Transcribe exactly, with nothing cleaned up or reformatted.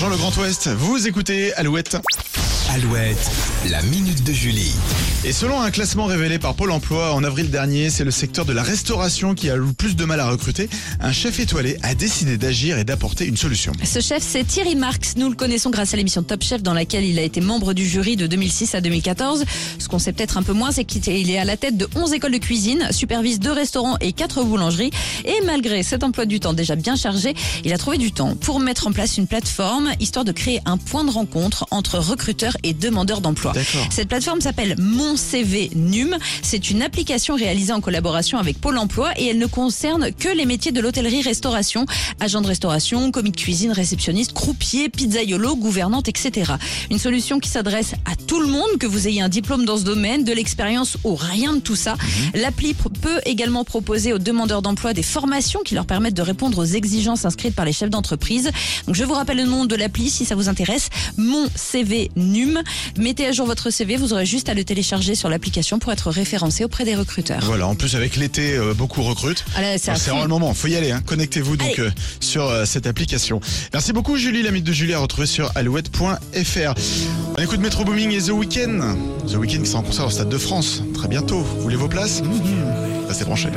Bonjour le Grand Ouest, vous écoutez Alouette. Alouette, la minute de Julie. Et selon un classement révélé par Pôle emploi en avril dernier, c'est le secteur de la restauration qui a le plus de mal à recruter. Un chef étoilé a décidé d'agir et d'apporter une solution. Ce chef, c'est Thierry Marx. Nous le connaissons grâce à l'émission Top Chef dans laquelle il a été membre du jury de deux mille six à deux mille quatorze. Ce qu'on sait peut-être un peu moins, c'est qu'il est à la tête de onze écoles de cuisine, supervise deux restaurants et quatre boulangeries. Et malgré cet emploi du temps déjà bien chargé, il a trouvé du temps pour mettre en place une plateforme, histoire de créer un point de rencontre entre recruteurs et demandeurs d'emploi. D'accord. Cette plateforme s'appelle Mon C V Num. C'est une application réalisée en collaboration avec Pôle emploi et elle ne concerne que les métiers de l'hôtellerie-restauration, agent de restauration, commis de cuisine, réceptionniste, croupier, pizzaiolo, gouvernante, et cetera. Une solution qui s'adresse à tout le monde, que vous ayez un diplôme dans ce domaine, de l'expérience ou rien de tout ça. Mmh. L'appli peut également proposer aux demandeurs d'emploi des formations qui leur permettent de répondre aux exigences inscrites par les chefs d'entreprise. Donc je vous rappelle le nom de l'appli si ça vous intéresse, Mon C V Num. Mettez à jour votre C V, vous aurez juste à le télécharger sur l'application pour être référencé auprès des recruteurs. Voilà, en plus avec l'été, euh, beaucoup recrutent. Ah là, c'est, Alors, c'est vraiment le moment, faut y aller, hein. Connectez-vous donc euh, sur euh, cette application. Merci beaucoup Julie, la minute de Julie à retrouver sur alouette point f r. On écoute Metro Boomin et The Weeknd. The Weeknd qui sera en concert au Stade de France très bientôt. Vous voulez vos places ? Restez branchés.